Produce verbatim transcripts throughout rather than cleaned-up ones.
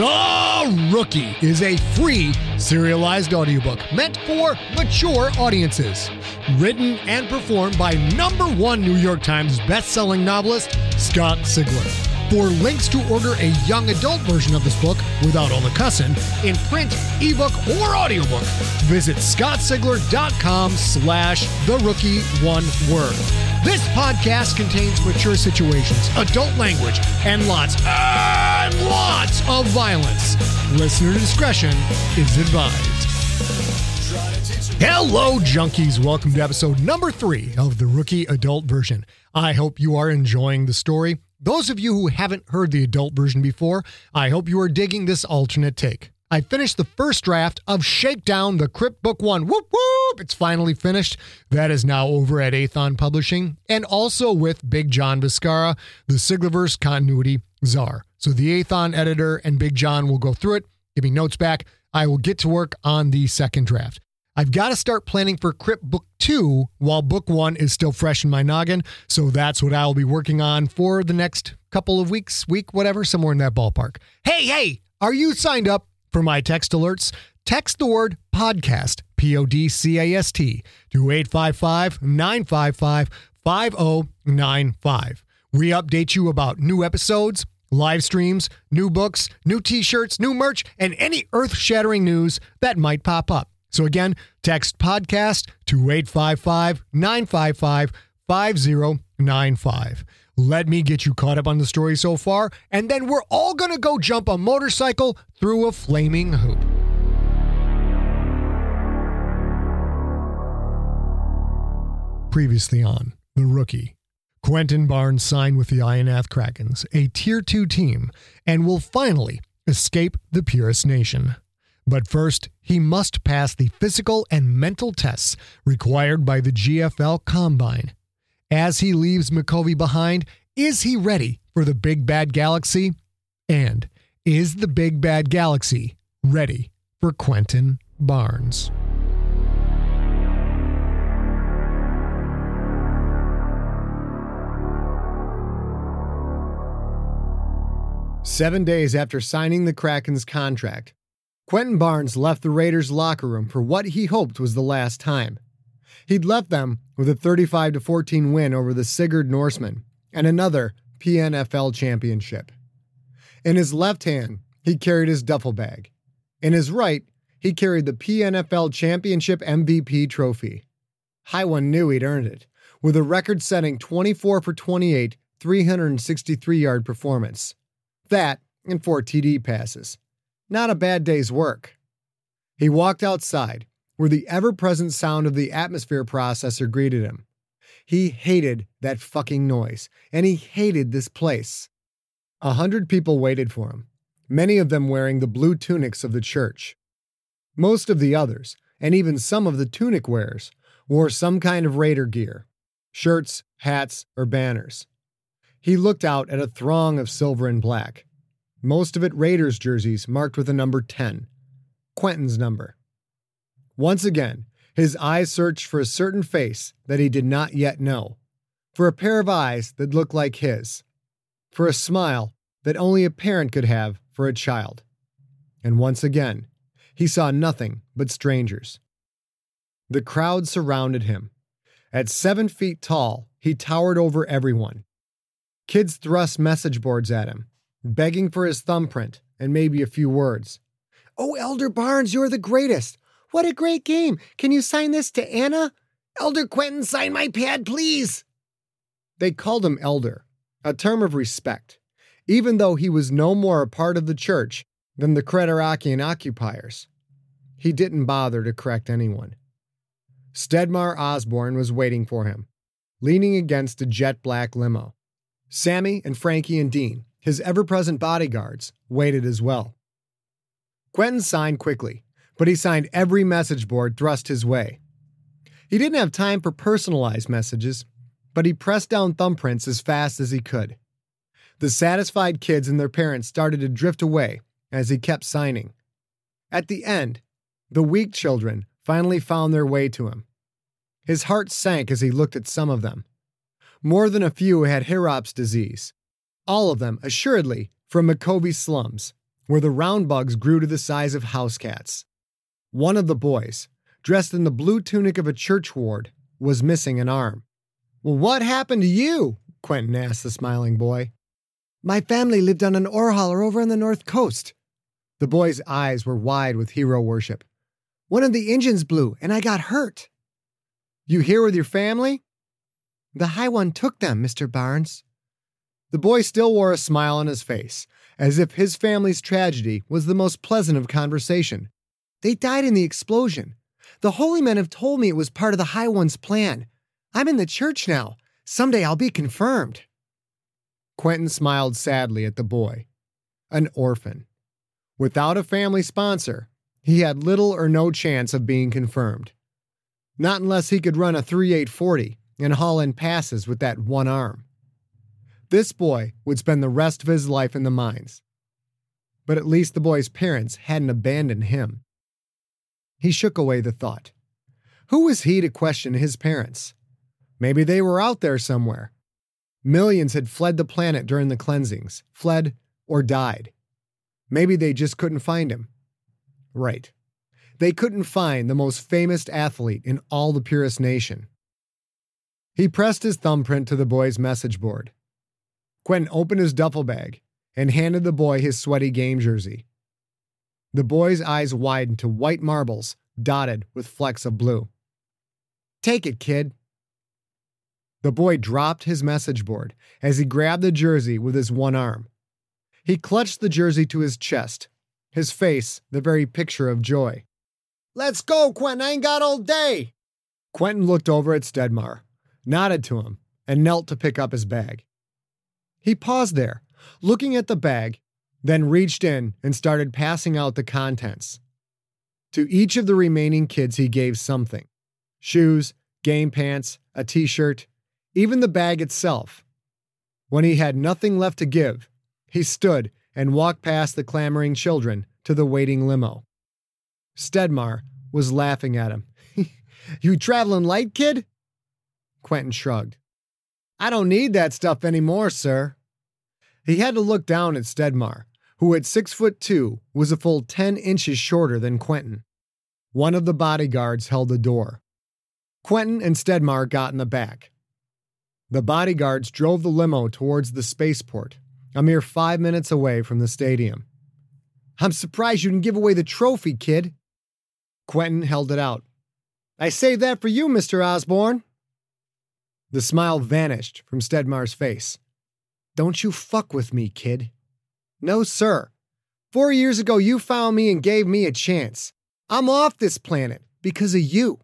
The Rookie is a free serialized audiobook meant for mature audiences. Written and performed by number one New York Times bestselling novelist Scott Sigler. For links to order a young adult version of this book without all the cussing in print, ebook, or audiobook, visit scottsigler.com slash the rookie one word. This podcast contains mature situations, adult language, and lots and lots of violence. Listener discretion is advised. Hello, junkies. Welcome to episode number three of the Rookie Adult Version. I hope you are enjoying the story. Those of you who haven't heard the adult version before, I hope you are digging this alternate take. I finished the first draft of Shakedown, the Crypt Book one. Whoop, whoop! It's finally finished. That is now over at Aethon Publishing, and also with Big John Biscara, the Siglerverse continuity czar. So the Aethon editor and Big John will go through it, give me notes back. I will get to work on the second draft. I've got to start planning for Crypt Book two while Book one is still fresh in my noggin, so that's what I'll be working on for the next couple of weeks, week, whatever, somewhere in that ballpark. Hey, hey, are you signed up for my text alerts? Text the word podcast, P O D C A S T, to eight five five, nine five five, five oh nine five. We update you about new episodes, live streams, new books, new t-shirts, new merch, and any earth-shattering news that might pop up. So again, text podcast to eight five five, nine five five, five oh nine five. Let me get you caught up on the story so far, and then we're all going to go jump a motorcycle through a flaming hoop. Previously on The Rookie, Quentin Barnes signed with the Ionath Krakens, a Tier two team, and will finally escape the Purest Nation. But first, he must pass the physical and mental tests required by the G F L Combine. As he leaves McCovey behind, is he ready for the Big Bad Galaxy? And is the Big Bad Galaxy ready for Quentin Barnes? Seven days after signing the Kraken's contract, Quentin Barnes left the Raiders' locker room for what he hoped was the last time. He'd left them with a thirty-five to fourteen win over the Sigurd Norseman and another P N F L championship. In his left hand, he carried his duffel bag. In his right, he carried the P N F L championship M V P trophy. Hiwan knew he'd earned it, with a record-setting twenty-four for twenty-eight, three sixty-three yard performance. That and four T D passes. Not a bad day's work. He walked outside, where the ever-present sound of the atmosphere processor greeted him. He hated that fucking noise, and he hated this place. A hundred people waited for him, many of them wearing the blue tunics of the church. Most of the others, and even some of the tunic wearers, wore some kind of raider gear, shirts, hats, or banners. He looked out at a throng of silver and black. Most of it Raiders jerseys marked with a number ten, Quentin's number. Once again, his eyes searched for a certain face that he did not yet know, for a pair of eyes that looked like his, for a smile that only a parent could have for a child. And once again, he saw nothing but strangers. The crowd surrounded him. At seven feet tall, he towered over everyone. Kids thrust message boards at him, begging for his thumbprint and maybe a few words. "Oh, Elder Barnes, you're the greatest. What a great game. Can you sign this to Anna? Elder Quentin, sign my pad, please." They called him Elder, a term of respect, even though he was no more a part of the church than the Kretorakian occupiers. He didn't bother to correct anyone. Stedmar Osborne was waiting for him, leaning against a jet black limo. Sammy and Frankie and Dean, his ever-present bodyguards, waited as well. Quentin signed quickly, but he signed every message board thrust his way. He didn't have time for personalized messages, but he pressed down thumbprints as fast as he could. The satisfied kids and their parents started to drift away as he kept signing. At the end, the weak children finally found their way to him. His heart sank as he looked at some of them. More than a few had Hirops disease, all of them, assuredly, from McCovey's slums, where the round bugs grew to the size of house cats. One of the boys, dressed in the blue tunic of a churchward, was missing an arm. "Well, what happened to you?" Quentin asked the smiling boy. "My family lived on an ore hauler over on the north coast." The boy's eyes were wide with hero worship. "One of the engines blew, and I got hurt." "You here with your family?" "The High One took them, Mister Barnes." The boy still wore a smile on his face, as if his family's tragedy was the most pleasant of conversation. "They died in the explosion. The holy men have told me it was part of the High One's plan. I'm in the church now. Someday I'll be confirmed." Quentin smiled sadly at the boy. An orphan. Without a family sponsor, he had little or no chance of being confirmed. Not unless he could run a thirty-eight forty and haul in passes with that one arm. This boy would spend the rest of his life in the mines. But at least the boy's parents hadn't abandoned him. He shook away the thought. Who was he to question his parents? Maybe they were out there somewhere. Millions had fled the planet during the cleansings, fled or died. Maybe they just couldn't find him. Right. They couldn't find the most famous athlete in all the Purest Nation. He pressed his thumbprint to the boy's message board. Quentin opened his duffel bag and handed the boy his sweaty game jersey. The boy's eyes widened to white marbles dotted with flecks of blue. "Take it, kid." The boy dropped his message board as he grabbed the jersey with his one arm. He clutched the jersey to his chest, his face the very picture of joy. "Let's go, Quentin. I ain't got all day." Quentin looked over at Stedmar, nodded to him, and knelt to pick up his bag. He paused there, looking at the bag, then reached in and started passing out the contents. To each of the remaining kids he gave something. Shoes, game pants, a t-shirt, even the bag itself. When he had nothing left to give, he stood and walked past the clamoring children to the waiting limo. Stedmar was laughing at him. "You traveling light, kid?" Quentin shrugged. "I don't need that stuff anymore, sir." He had to look down at Stedmar, who at six foot two was a full ten inches shorter than Quentin. One of the bodyguards held the door. Quentin and Stedmar got in the back. The bodyguards drove the limo towards the spaceport, a mere five minutes away from the stadium. "I'm surprised you didn't give away the trophy, kid." Quentin held it out. "I saved that for you, Mister Osborne." The smile vanished from Stedmar's face. "Don't you fuck with me, kid." "No, sir. Four years ago you found me and gave me a chance. I'm off this planet because of you."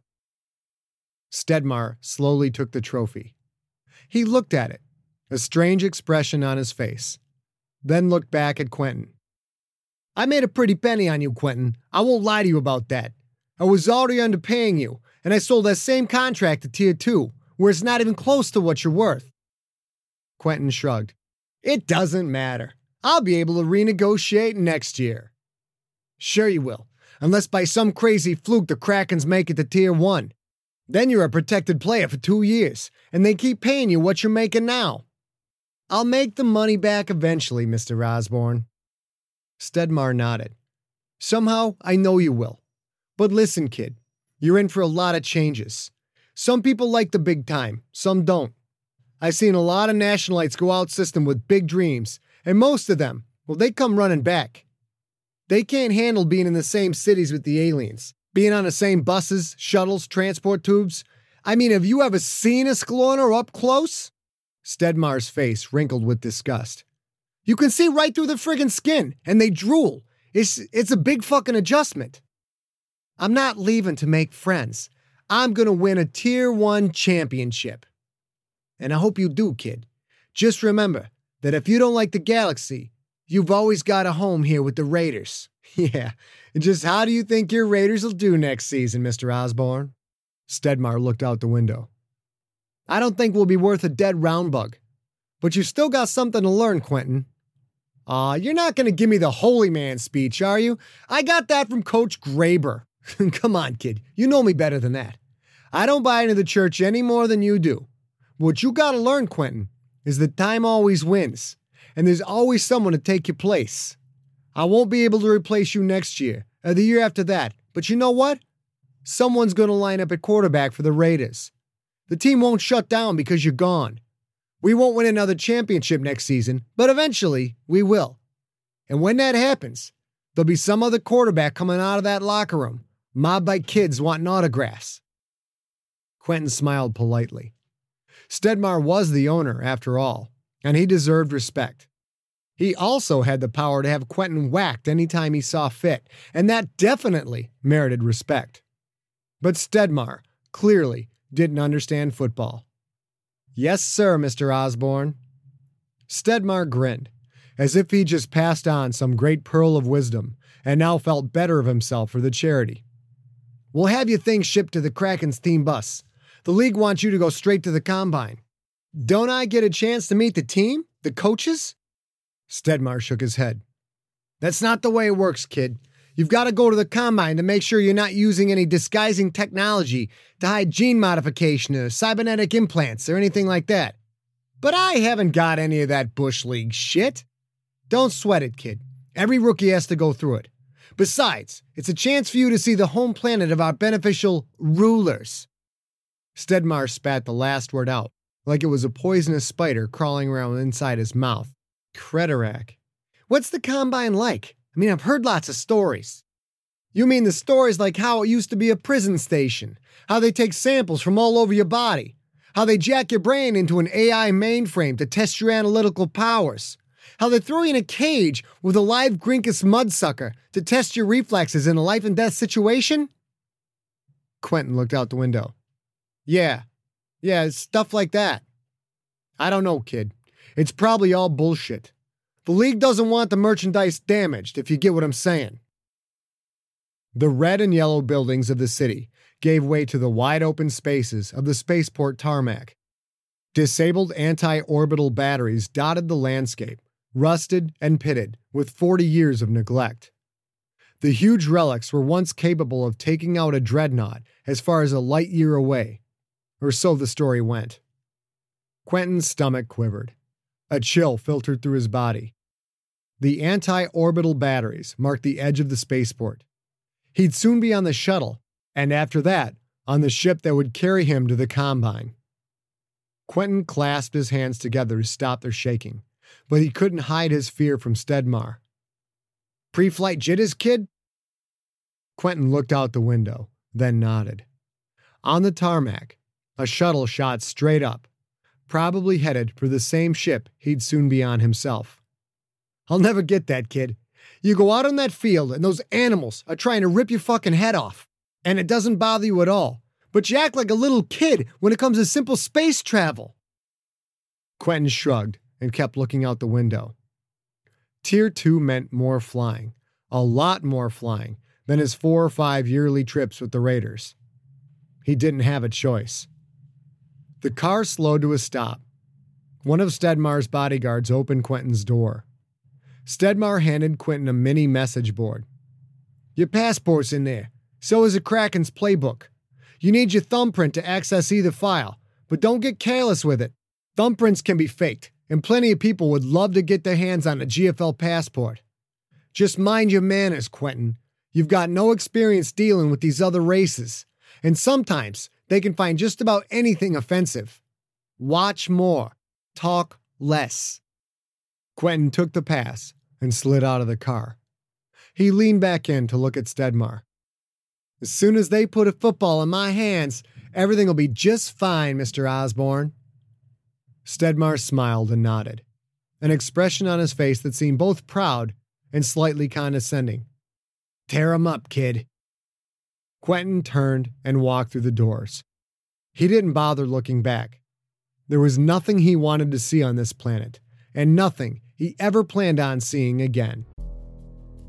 Stedmar slowly took the trophy. He looked at it, a strange expression on his face, then looked back at Quentin. "I made a pretty penny on you, Quentin. I won't lie to you about that. I was already underpaying you, and I sold that same contract to Tier two, where it's not even close to what you're worth." Quentin shrugged. "It doesn't matter. I'll be able to renegotiate next year." "Sure you will, unless by some crazy fluke the Krakens make it to Tier one. Then you're a protected player for two years, and they keep paying you what you're making now." "I'll make the money back eventually, Mister Osborne." Stedmar nodded. "Somehow, I know you will. But listen, kid, you're in for a lot of changes. Some people like the big time, some don't. I've seen a lot of nationalites go out system with big dreams, and most of them, well, they come running back. They can't handle being in the same cities with the aliens, being on the same buses, shuttles, transport tubes. I mean, have you ever seen a Sklawner up close?" Stedmar's face wrinkled with disgust. "You can see right through the friggin' skin, and they drool. It's, it's a big fucking adjustment." "I'm not leaving to make friends. I'm gonna win a Tier one championship. And I hope you do, kid. Just remember that if you don't like the galaxy, you've always got a home here with the Raiders." "Yeah, and just how do you think your Raiders will do next season, Mister Osborne?" Stedmar looked out the window. "I don't think we'll be worth a dead round bug. But you still got something to learn, Quentin." "Aw, uh, you're not going to give me the holy man speech, are you? I got that from Coach Graber." "Come on, kid. You know me better than that. I don't buy into the church any more than you do. What you got to learn, Quentin, is that time always wins, and there's always someone to take your place. I won't be able to replace you next year, or the year after that, but you know what? Someone's going to line up at quarterback for the Raiders. The team won't shut down because you're gone. We won't win another championship next season, but eventually we will. And when that happens, there'll be some other quarterback coming out of that locker room, mobbed by kids wanting autographs." Quentin smiled politely. Stedmar was the owner, after all, and he deserved respect. He also had the power to have Quentin whacked any time he saw fit, and that definitely merited respect. But Stedmar, clearly, didn't understand football. "Yes, sir, Mister Osborne." Stedmar grinned, as if he just passed on some great pearl of wisdom, and now felt better of himself for the charity. "We'll have your things shipped to the Kraken's team bus. The league wants you to go straight to the Combine." "Don't I get a chance to meet the team? The coaches?" Stedmar shook his head. "That's not the way it works, kid. You've got to go to the Combine to make sure you're not using any disguising technology to hide gene modification or cybernetic implants or anything like that." "But I haven't got any of that Bush League shit." "Don't sweat it, kid. Every rookie has to go through it. Besides, it's a chance for you to see the home planet of our beneficial rulers." Stedmar spat the last word out, like it was a poisonous spider crawling around inside his mouth. Kretorak. "What's the Combine like? I mean, I've heard lots of stories." "You mean the stories like how it used to be a prison station, how they take samples from all over your body, how they jack your brain into an A I mainframe to test your analytical powers, how they throw you in a cage with a live Grinkus mudsucker to test your reflexes in a life and death situation?" Quentin looked out the window. Yeah, yeah, stuff like that. "I don't know, kid. It's probably all bullshit. The league doesn't want the merchandise damaged, if you get what I'm saying." The red and yellow buildings of the city gave way to the wide-open spaces of the spaceport tarmac. Disabled anti-orbital batteries dotted the landscape, rusted and pitted with forty years of neglect. The huge relics were once capable of taking out a dreadnought as far as a light year away, or so the story went. Quentin's stomach quivered. A chill filtered through his body. The anti-orbital batteries marked the edge of the spaceport. He'd soon be on the shuttle, and after that, on the ship that would carry him to the Combine. Quentin clasped his hands together to stop their shaking, but he couldn't hide his fear from Stedmar. "Pre-flight jitters, kid?" Quentin looked out the window, then nodded. On the tarmac, a shuttle shot straight up, probably headed for the same ship he'd soon be on himself. "I'll never get that, kid. You go out on that field and those animals are trying to rip your fucking head off, and it doesn't bother you at all, but you act like a little kid when it comes to simple space travel." Quentin shrugged and kept looking out the window. Tier two meant more flying, a lot more flying, than his four or five yearly trips with the Raiders. He didn't have a choice. The car slowed to a stop. One of Stedmar's bodyguards opened Quentin's door. Stedmar handed Quentin a mini message board. "Your passport's in there. So is the Kraken's playbook. You need your thumbprint to access either file, but don't get careless with it. Thumbprints can be faked, and plenty of people would love to get their hands on a G F L passport. Just mind your manners, Quentin. You've got no experience dealing with these other races, and sometimes they can find just about anything offensive. Watch more. Talk less." Quentin took the pass and slid out of the car. He leaned back in to look at Stedmar. "As soon as they put a football in my hands, everything will be just fine, Mister Osborne." Stedmar smiled and nodded, an expression on his face that seemed both proud and slightly condescending. "Tear 'em up, kid." Quentin turned and walked through the doors. He didn't bother looking back. There was nothing he wanted to see on this planet, and nothing he ever planned on seeing again.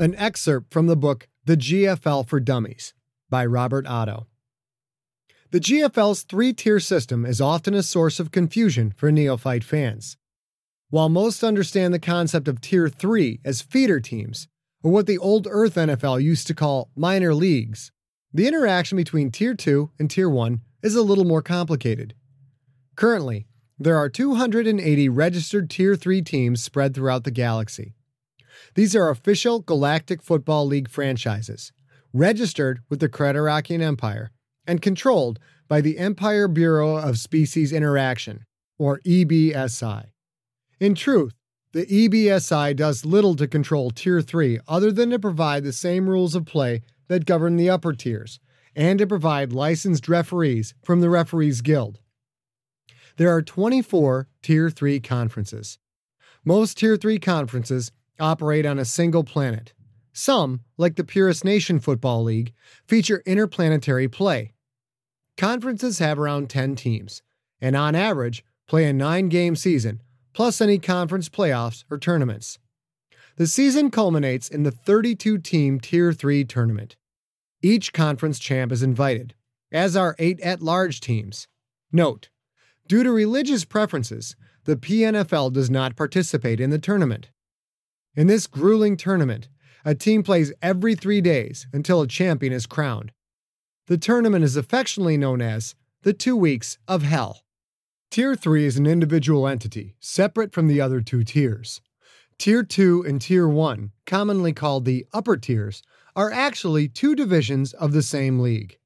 An excerpt from the book The G F L for Dummies by Robert Otto. The G F L's three-tier system is often a source of confusion for neophyte fans. While most understand the concept of Tier three as feeder teams, or what the old Earth N F L used to call minor leagues, the interaction between Tier two and Tier one is a little more complicated. Currently, there are two hundred eighty registered Tier three teams spread throughout the galaxy. These are official Galactic Football League franchises, registered with the Kretorakian Empire, and controlled by the Empire Bureau of Species Interaction, or E B S I. In truth, the E B S I does little to control Tier three other than to provide the same rules of play that govern the upper tiers, and to provide licensed referees from the Referees Guild. There are twenty-four Tier three conferences. Most Tier three conferences operate on a single planet. Some, like the Purest Nation Football League, feature interplanetary play. Conferences have around ten teams, and on average play a nine-game season, plus any conference playoffs or tournaments. The season culminates in the thirty-two team Tier three tournament. Each conference champ is invited, as are eight at-large teams. Note, due to religious preferences, the P N F L does not participate in the tournament. In this grueling tournament, a team plays every three days until a champion is crowned. The tournament is affectionately known as the Two Weeks of Hell. Tier three is an individual entity, separate from the other two tiers. Tier two and Tier one, commonly called the upper tiers, are actually two divisions of the same league.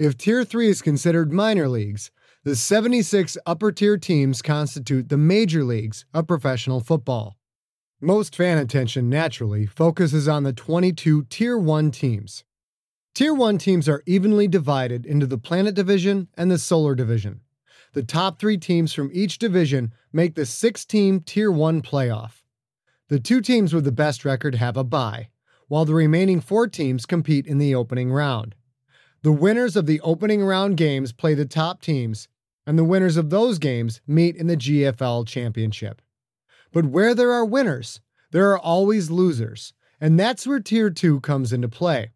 If Tier three is considered minor leagues, the seventy-six upper tier teams constitute the major leagues of professional football. Most fan attention, naturally, focuses on the twenty-two Tier one teams. Tier one teams are evenly divided into the Planet Division and the Solar Division. The top three teams from each division make the six-team Tier one playoff. The two teams with the best record have a bye, while the remaining four teams compete in the opening round. The winners of the opening round games play the top teams, and the winners of those games meet in the G F L Championship. But where there are winners, there are always losers, and that's where Tier two comes into play.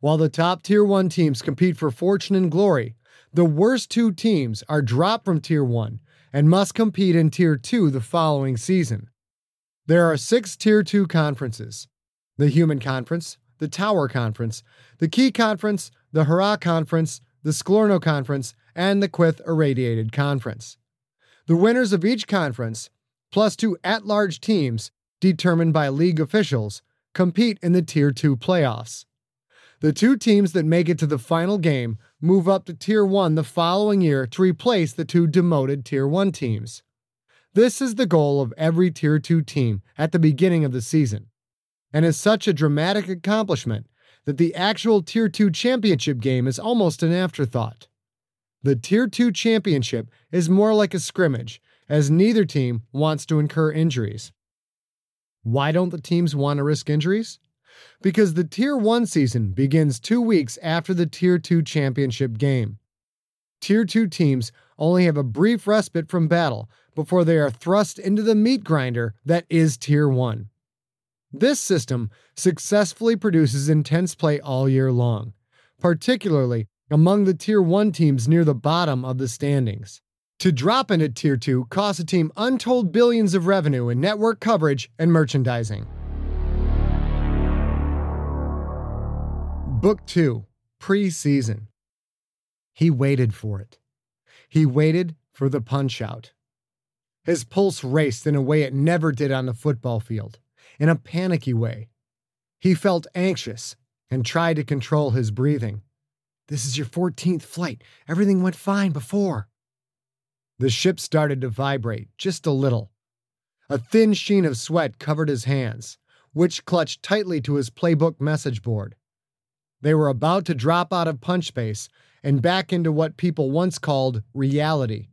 While the top Tier one teams compete for fortune and glory, the worst two teams are dropped from Tier one and must compete in Tier two the following season. There are six Tier two conferences: the Human Conference, the Tower Conference, the Key Conference, the Hurrah Conference, the Sklawner Conference, and the Quith Irradiated Conference. The winners of each conference, plus two at-large teams, determined by league officials, compete in the Tier two playoffs. The two teams that make it to the final game move up to Tier one the following year to replace the two demoted Tier one teams. This is the goal of every Tier two team at the beginning of the season, and is such a dramatic accomplishment that the actual Tier two championship game is almost an afterthought. The Tier two championship is more like a scrimmage, as neither team wants to incur injuries. Why don't the teams want to risk injuries? Because the Tier one season begins two weeks after the Tier two championship game. Tier two teams only have a brief respite from battle before they are thrust into the meat grinder that is Tier one. This system successfully produces intense play all year long, particularly among the Tier one teams near the bottom of the standings. To drop into Tier two costs a team untold billions of revenue in network coverage and merchandising. Book two, Preseason. He waited for it. He waited for the punch-out. His pulse raced in a way it never did on the football field, in a panicky way. He felt anxious and tried to control his breathing. This is your fourteenth flight. Everything went fine before. The ship started to vibrate, just a little. A thin sheen of sweat covered his hands, which clutched tightly to his playbook message board. They were about to drop out of punch space and back into what people once called reality.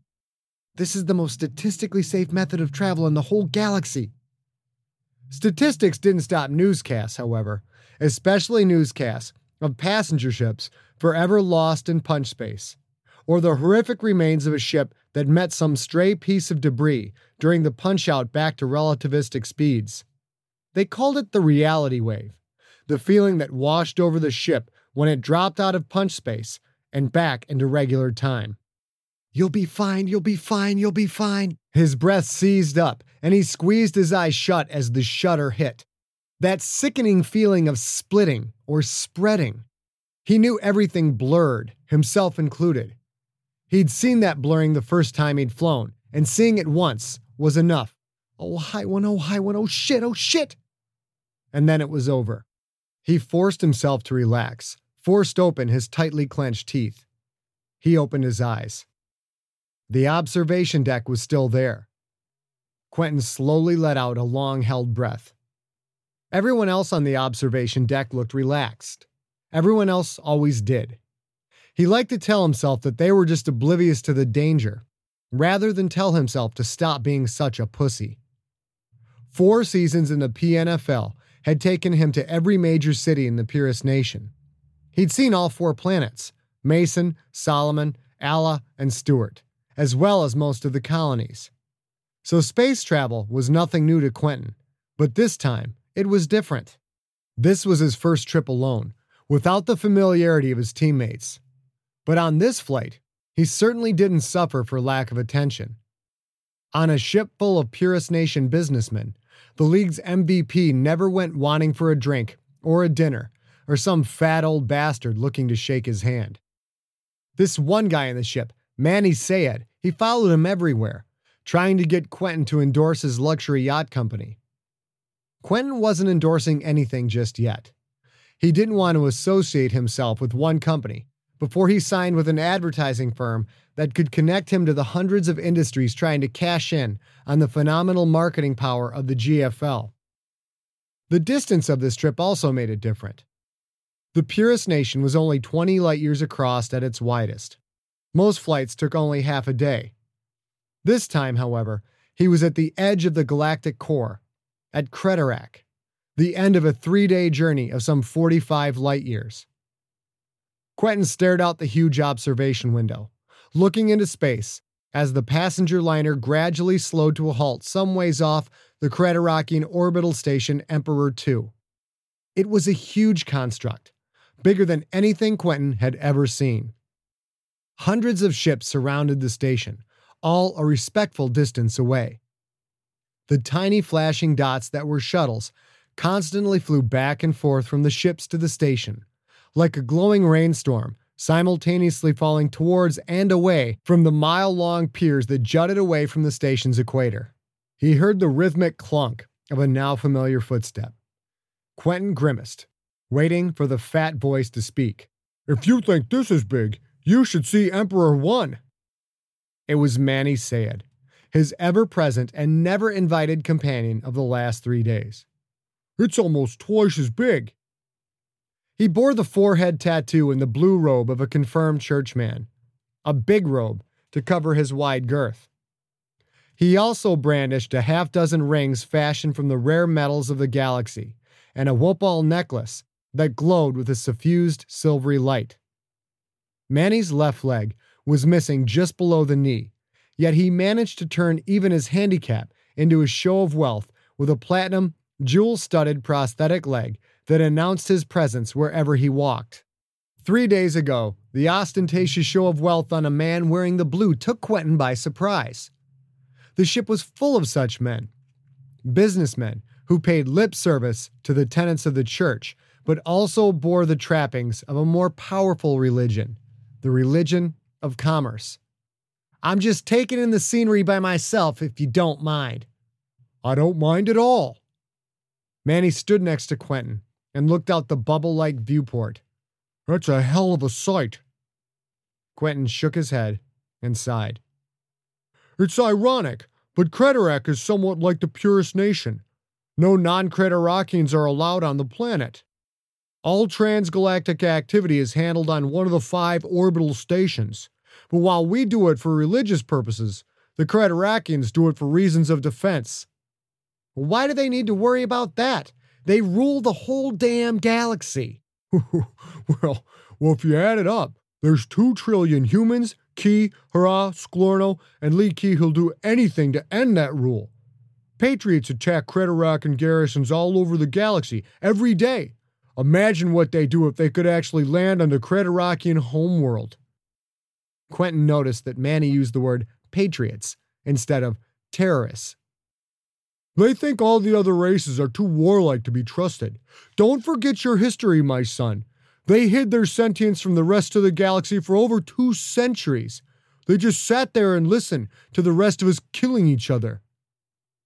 This is the most statistically safe method of travel in the whole galaxy. Statistics didn't stop newscasts, however, especially newscasts of passenger ships forever lost in punch space, or the horrific remains of a ship that met some stray piece of debris during the punch-out back to relativistic speeds. They called it the reality wave, the feeling that washed over the ship when it dropped out of punch space and back into regular time. You'll be fine, you'll be fine, you'll be fine. His breath seized up, and he squeezed his eyes shut as the shudder hit. That sickening feeling of splitting or spreading. He knew everything blurred, himself included. He'd seen that blurring the first time he'd flown, and seeing it once was enough. Oh, high one, oh, high one, oh, shit, oh, shit. And then it was over. He forced himself to relax, forced open his tightly clenched teeth. He opened his eyes. The observation deck was still there. Quentin slowly let out a long-held breath. Everyone else on the observation deck looked relaxed. Everyone else always did. He liked to tell himself that they were just oblivious to the danger, rather than tell himself to stop being such a pussy. Four seasons in the P N F L had taken him to every major city in the Purest Nation. He'd seen all four planets, Mason, Solomon, Allah, and Stewart, as well as most of the colonies. So space travel was nothing new to Quentin, but this time it was different. This was his first trip alone, without the familiarity of his teammates. But on this flight, he certainly didn't suffer for lack of attention. On a ship full of Purest Nation businessmen, the league's M V P never went wanting for a drink or a dinner or some fat old bastard looking to shake his hand. This one guy in the ship, Manny Sayed, he followed him everywhere, trying to get Quentin to endorse his luxury yacht company. Quentin wasn't endorsing anything just yet. He didn't want to associate himself with one company before he signed with an advertising firm that could connect him to the hundreds of industries trying to cash in on the phenomenal marketing power of the G F L. The distance of this trip also made it different. The Purest Nation was only twenty light-years across at its widest. Most flights took only half a day. This time, however, he was at the edge of the galactic core, at Kretorak, the end of a three-day journey of some forty-five light-years. Quentin stared out the huge observation window, looking into space as the passenger liner gradually slowed to a halt some ways off the Kretorakian orbital station Emperor two. It was a huge construct, bigger than anything Quentin had ever seen. Hundreds of ships surrounded the station, all a respectful distance away. The tiny flashing dots that were shuttles constantly flew back and forth from the ships to the station, like a glowing rainstorm, simultaneously falling towards and away from the mile-long piers that jutted away from the station's equator. He heard the rhythmic clunk of a now-familiar footstep. Quentin grimaced, waiting for the fat voice to speak. If you think this is big, you should see Emperor One. It was Manny Sayed, his ever-present and never-invited companion of the last three days. It's almost twice as big. He bore the forehead tattoo and the blue robe of a confirmed churchman, a big robe to cover his wide girth. He also brandished a half dozen rings fashioned from the rare metals of the galaxy, and a wopal necklace that glowed with a suffused silvery light. Manny's left leg was missing just below the knee, yet he managed to turn even his handicap into a show of wealth with a platinum, jewel-studded prosthetic leg that announced his presence wherever he walked. Three days ago, the ostentatious show of wealth on a man wearing the blue took Quentin by surprise. The ship was full of such men, businessmen who paid lip service to the tenets of the church, but also bore the trappings of a more powerful religion, the religion of commerce. "I'm just taking in the scenery by myself, if you don't mind." "I don't mind at all." Manny stood next to Quentin and looked out the bubble-like viewport. "That's a hell of a sight." Quentin shook his head and sighed. "It's ironic, but Kretorak is somewhat like the Purest Nation. No non-Kretorakians are allowed on the planet. All transgalactic activity is handled on one of the five orbital stations. But while we do it for religious purposes, the Kretorakians do it for reasons of defense." "Why do they need to worry about that? They rule the whole damn galaxy." well, well, if you add it up, there's two trillion humans, Ki, Hurrah, Sklorno, and Lee Ki who'll do anything to end that rule. Patriots attack Kretorakian garrisons all over the galaxy, every day. Imagine what they do if they could actually land on the Kretorakian homeworld. Quentin noticed that Manny used the word patriots instead of terrorists. "They think all the other races are too warlike to be trusted. Don't forget your history, my son. They hid their sentience from the rest of the galaxy for over two centuries. They just sat there and listened to the rest of us killing each other."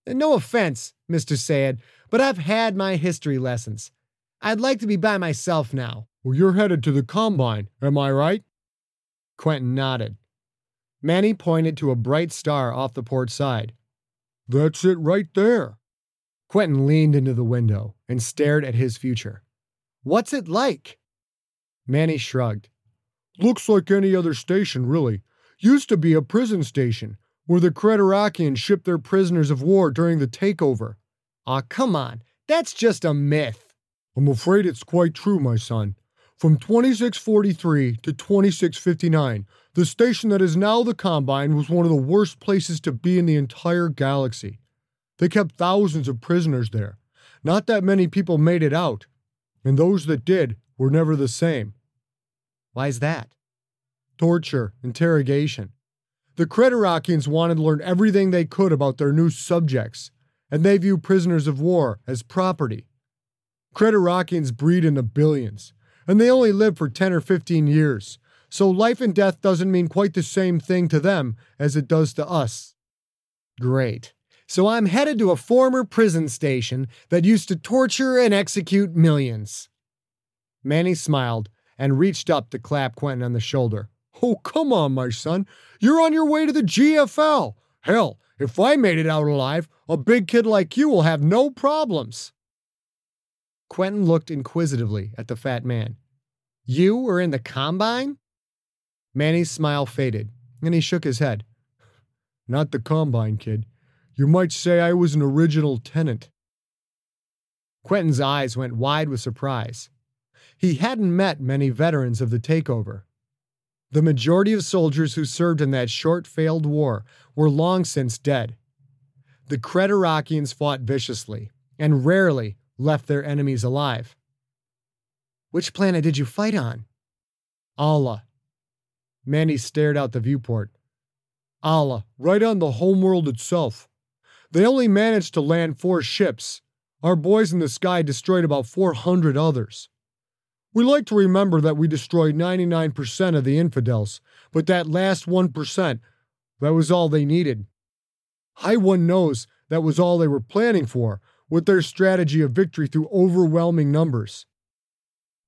"No offense, Mister Sayed, but I've had my history lessons. I'd like to be by myself now." "Well, you're headed to the Combine, am I right?" Quentin nodded. Manny pointed to a bright star off the port side. "That's it right there." Quentin leaned into the window and stared at his future. "What's it like?" Manny shrugged. "Looks like any other station, really. Used to be a prison station, where the Kretorakians shipped their prisoners of war during the takeover." "Aw, come on. That's just a myth." "I'm afraid it's quite true, my son. From twenty-six forty-three to twenty-six fifty-nine, the station that is now the Combine was one of the worst places to be in the entire galaxy. They kept thousands of prisoners there. Not that many people made it out, and those that did were never the same." "Why's that?" "Torture, interrogation. The Kretorakians wanted to learn everything they could about their new subjects, and they view prisoners of war as property. Kretorakians breed in the billions, and they only live for ten or fifteen years, so life and death doesn't mean quite the same thing to them as it does to us." "Great. So I'm headed to a former prison station that used to torture and execute millions." Manny smiled and reached up to clap Quentin on the shoulder. "Oh, come on, my son. You're on your way to the G F L. Hell, if I made it out alive, a big kid like you will have no problems." Quentin looked inquisitively at the fat man. "You were in the Combine?" Manny's smile faded, and he shook his head. "Not the Combine, kid. You might say I was an original tenant." Quentin's eyes went wide with surprise. He hadn't met many veterans of the takeover. The majority of soldiers who served in that short, failed war were long since dead. The Kretorakians fought viciously, and rarely left their enemies alive. "Which planet did you fight on?" "Allah." Manny stared out the viewport. "Allah, right on the homeworld itself. They only managed to land four ships. Our boys in the sky destroyed about four hundred others. We like to remember that we destroyed ninety-nine percent of the infidels, but that last one percent, that was all they needed. High One knows that was all they were planning for, with their strategy of victory through overwhelming numbers.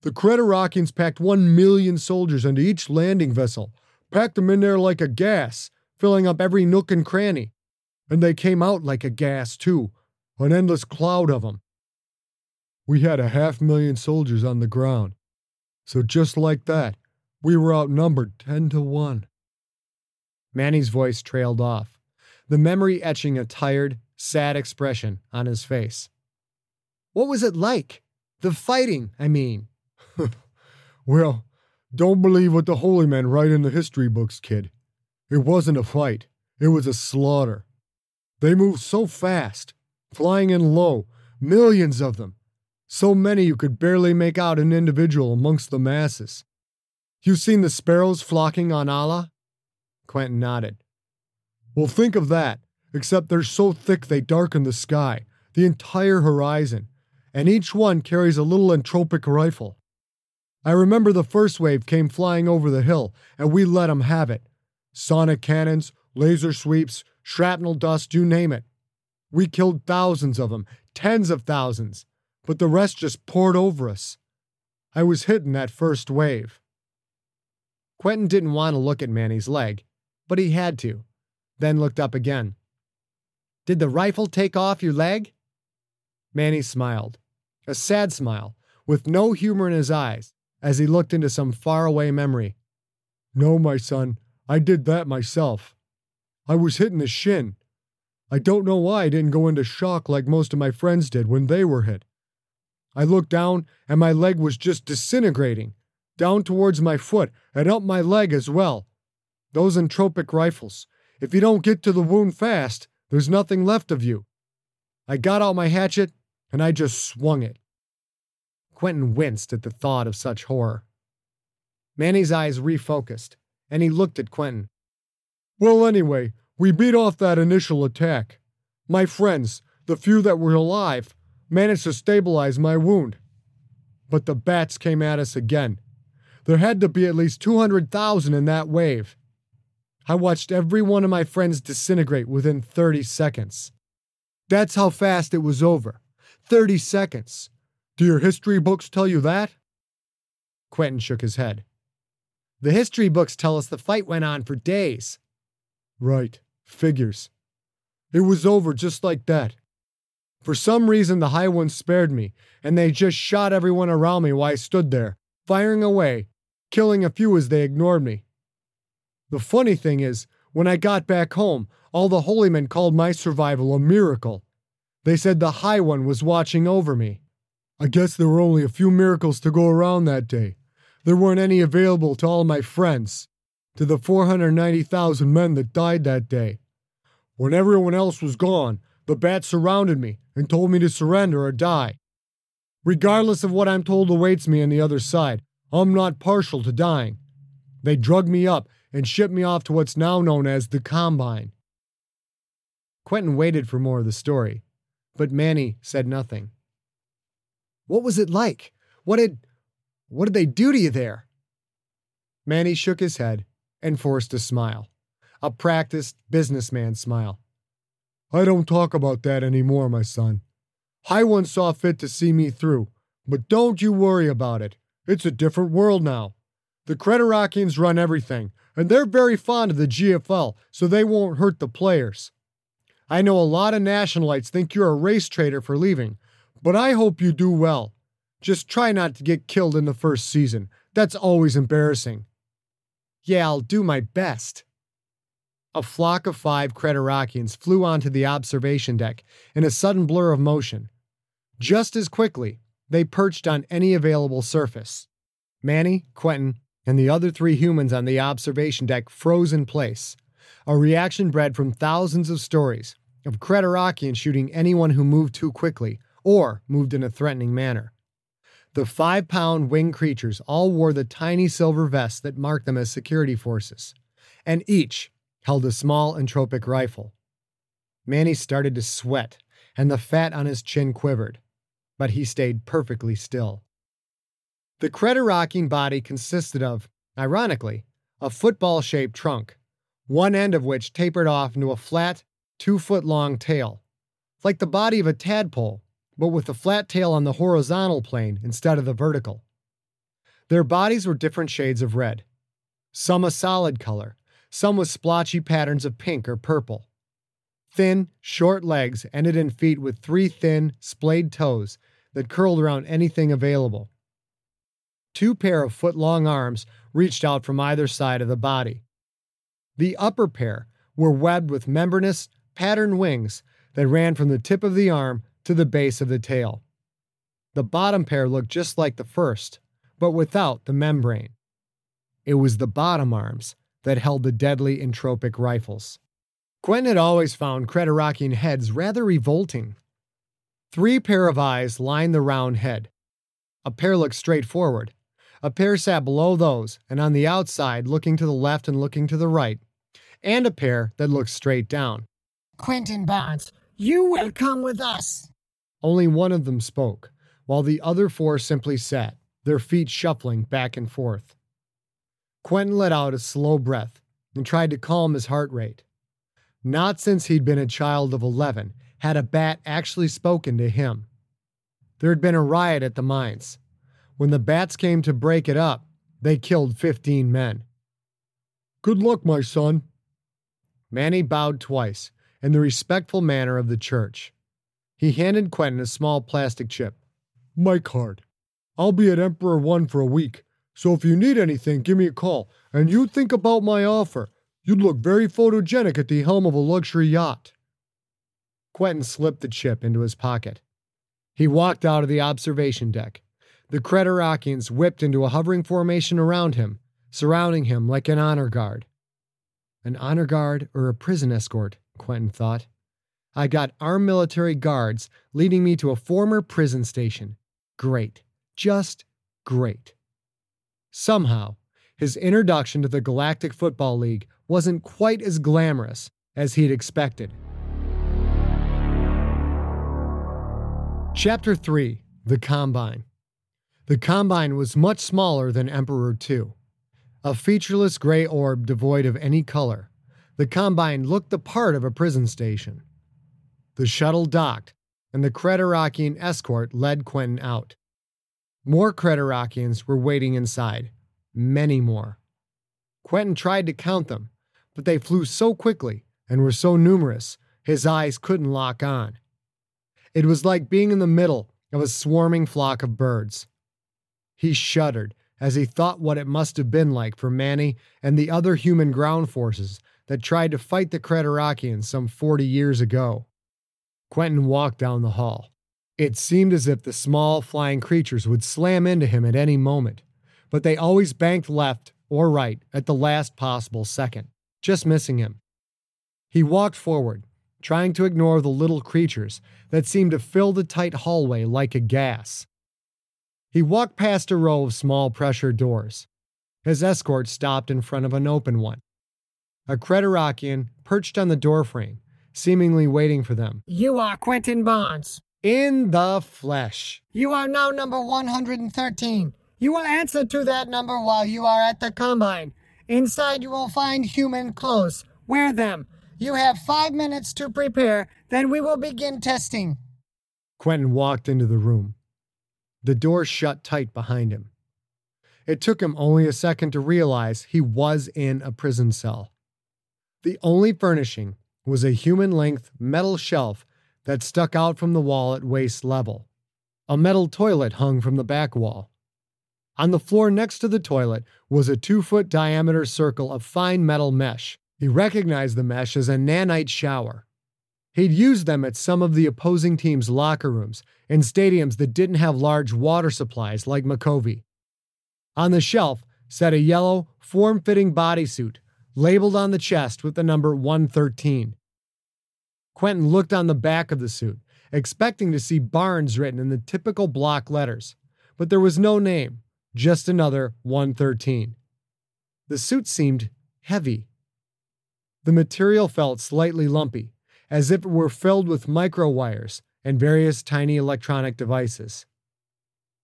The Kretorakians packed one million soldiers into each landing vessel, packed them in there like a gas, filling up every nook and cranny. And they came out like a gas, too, an endless cloud of them. We had a half million soldiers on the ground. So just like that, we were outnumbered ten to one. Manny's voice trailed off. the memory etching a tired, sad expression on his face. What was it like? The fighting, I mean. Well, don't believe what the holy men write in the history books, kid. It wasn't a fight. It was a slaughter. They moved so fast, flying in low, millions of them. So many you could barely make out an individual amongst the masses. You seen the sparrows flocking on Allah? Quentin nodded. Well, think of that, except they're so thick they darken the sky, the entire horizon, and each one carries a little entropic rifle. I remember the first wave came flying over the hill, and we let them have it. Sonic cannons, laser sweeps, shrapnel dust, you name it. We killed thousands of them, tens of thousands, but the rest just poured over us. I was hit in that first wave. Quentin didn't want to look at Manny's leg, but he had to, then looked up again. Did the rifle take off your leg? Manny smiled, a sad smile, with no humor in his eyes, as he looked into some faraway memory. No, my son, I did that myself. I was hit in the shin. I don't know why I didn't go into shock like most of my friends did when they were hit. I looked down, and my leg was just disintegrating, down towards my foot, and up my leg as well. Those entropic rifles, if you don't get to the wound fast, there's nothing left of you. I got out my hatchet, and I just swung it. Quentin winced at the thought of such horror. Manny's eyes refocused, and he looked at Quentin. Well, anyway, we beat off that initial attack. My friends, the few that were alive, managed to stabilize my wound. But the bats came at us again. There had to be at least two hundred thousand in that wave. I watched every one of my friends disintegrate within thirty seconds. That's how fast it was over. thirty seconds. Do your history books tell you that? Quentin shook his head. The history books tell us the fight went on for days. Right. Figures. It was over just like that. For some reason, the High Ones spared me, and they just shot everyone around me while I stood there, firing away, killing a few as they ignored me. The funny thing is, when I got back home, all the holy men called my survival a miracle. They said the High One was watching over me. I guess there were only a few miracles to go around that day. There weren't any available to all my friends, to the four hundred ninety thousand men that died that day. When everyone else was gone, the bats surrounded me and told me to surrender or die. Regardless of what I'm told awaits me on the other side, I'm not partial to dying. They drug me up and shipped me off to what's now known as the Combine. Quentin waited for more of the story, but Manny said nothing. What was it like? What did, what did they do to you there? Manny shook his head and forced a smile, a practiced businessman smile. I don't talk about that anymore, my son. High One saw fit to see me through, but don't you worry about it. It's a different world now. The Kretorakians run everything, and they're very fond of the G F L, so they won't hurt the players. I know a lot of nationalites think you're a race traitor for leaving, but I hope you do well. Just try not to get killed in the first season. That's always embarrassing. Yeah, I'll do my best. A flock of five Kretorakians flew onto the observation deck in a sudden blur of motion. Just as quickly, they perched on any available surface. Manny, Quentin, and the other three humans on the observation deck froze in place, a reaction bred from thousands of stories of Kretorakians shooting anyone who moved too quickly or moved in a threatening manner. The five-pound winged creatures all wore the tiny silver vests that marked them as security forces, and each held a small entropic rifle. Manny started to sweat, and the fat on his chin quivered, but he stayed perfectly still. The Kretorakian body consisted of, ironically, a football-shaped trunk, one end of which tapered off into a flat, two-foot-long tail, like the body of a tadpole, but with the flat tail on the horizontal plane instead of the vertical. Their bodies were different shades of red, some a solid color, some with splotchy patterns of pink or purple. Thin, short legs ended in feet with three thin, splayed toes that curled around anything available. Two pair of foot-long arms reached out from either side of the body. The upper pair were webbed with membranous, patterned wings that ran from the tip of the arm to the base of the tail. The bottom pair looked just like the first, but without the membrane. It was the bottom arms that held the deadly entropic rifles. Quentin had always found Kretorakian heads rather revolting. Three pair of eyes lined the round head. A pair looked straight forward. A pair sat below those and on the outside, looking to the left and looking to the right, and a pair that looked straight down. "Quentin Barnes, you will come with us." Only one of them spoke, while the other four simply sat, their feet shuffling back and forth. Quentin let out a slow breath and tried to calm his heart rate. Not since he'd been a child of eleven had a bat actually spoken to him. There had been a riot at the mines. When the bats came to break it up, they killed fifteen men. "Good luck, my son." Manny bowed twice in the respectful manner of the church. He handed Quentin a small plastic chip. "My card. I'll be at Emperor One for a week, so if you need anything, give me a call, and you think about my offer. You'd look very photogenic at the helm of a luxury yacht." Quentin slipped the chip into his pocket. He walked out of the observation deck. The Kretorakians whipped into a hovering formation around him, surrounding him like an honor guard. An honor guard or a prison escort, Quentin thought. I got armed military guards leading me to a former prison station. Great. Just great. Somehow, his introduction to the Galactic Football League wasn't quite as glamorous as he'd expected. Chapter three, The Combine. The Combine was much smaller than Emperor two. A featureless gray orb devoid of any color, the Combine looked the part of a prison station. The shuttle docked, and the Kretorakian escort led Quentin out. More Kretorakians were waiting inside. Many more. Quentin tried to count them, but they flew so quickly and were so numerous, his eyes couldn't lock on. It was like being in the middle of a swarming flock of birds. He shuddered as he thought what it must have been like for Manny and the other human ground forces that tried to fight the Kretorakians some forty years ago. Quentin walked down the hall. It seemed as if the small flying creatures would slam into him at any moment, but they always banked left or right at the last possible second, just missing him. He walked forward, trying to ignore the little creatures that seemed to fill the tight hallway like a gas. He walked past a row of small pressure doors. His escort stopped in front of an open one. A Kretorakian perched on the doorframe, seemingly waiting for them. "You are Quentin Barnes. In the flesh. You are now number one hundred thirteen. You will answer to that number while you are at the Combine. Inside you will find human clothes. Wear them. You have five minutes to prepare, then we will begin testing." Quentin walked into the room. The door shut tight behind him. It took him only a second to realize he was in a prison cell. The only furnishing was a human-length metal shelf that stuck out from the wall at waist level. A metal toilet hung from the back wall. On the floor next to the toilet was a two-foot diameter circle of fine metal mesh. He recognized the mesh as a nanite shower. He'd used them at some of the opposing teams' locker rooms in stadiums that didn't have large water supplies like Makovi. On the shelf sat a yellow, form-fitting bodysuit labeled on the chest with the number one thirteen. Quentin looked on the back of the suit, expecting to see Barnes written in the typical block letters, but there was no name, just another one thirteen. The suit seemed heavy. The material felt slightly lumpy, as if it were filled with microwires and various tiny electronic devices.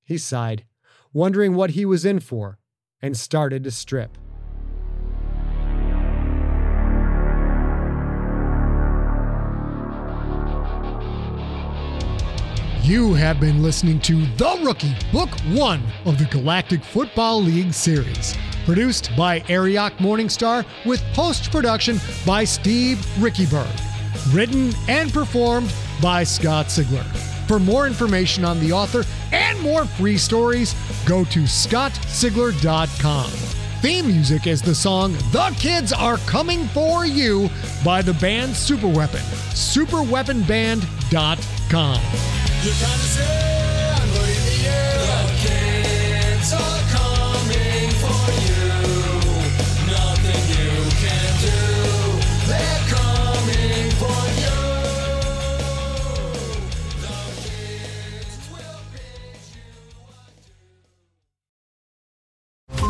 He sighed, wondering what he was in for, and started to strip. You have been listening to The Rookie, Book one of the Galactic Football League series. Produced by Ariok Morningstar with post-production by Steve Rickyberg. Written and performed by Scott Sigler. For more information on the author and more free stories, go to scott sigler dot com. Theme music is the song The Kids Are Coming For You by the band Superweapon. superweapon band dot com. You're trying to say I'm looking at you. The kids are coming for you. Nothing you can do. They're coming for you. The kids will beat you.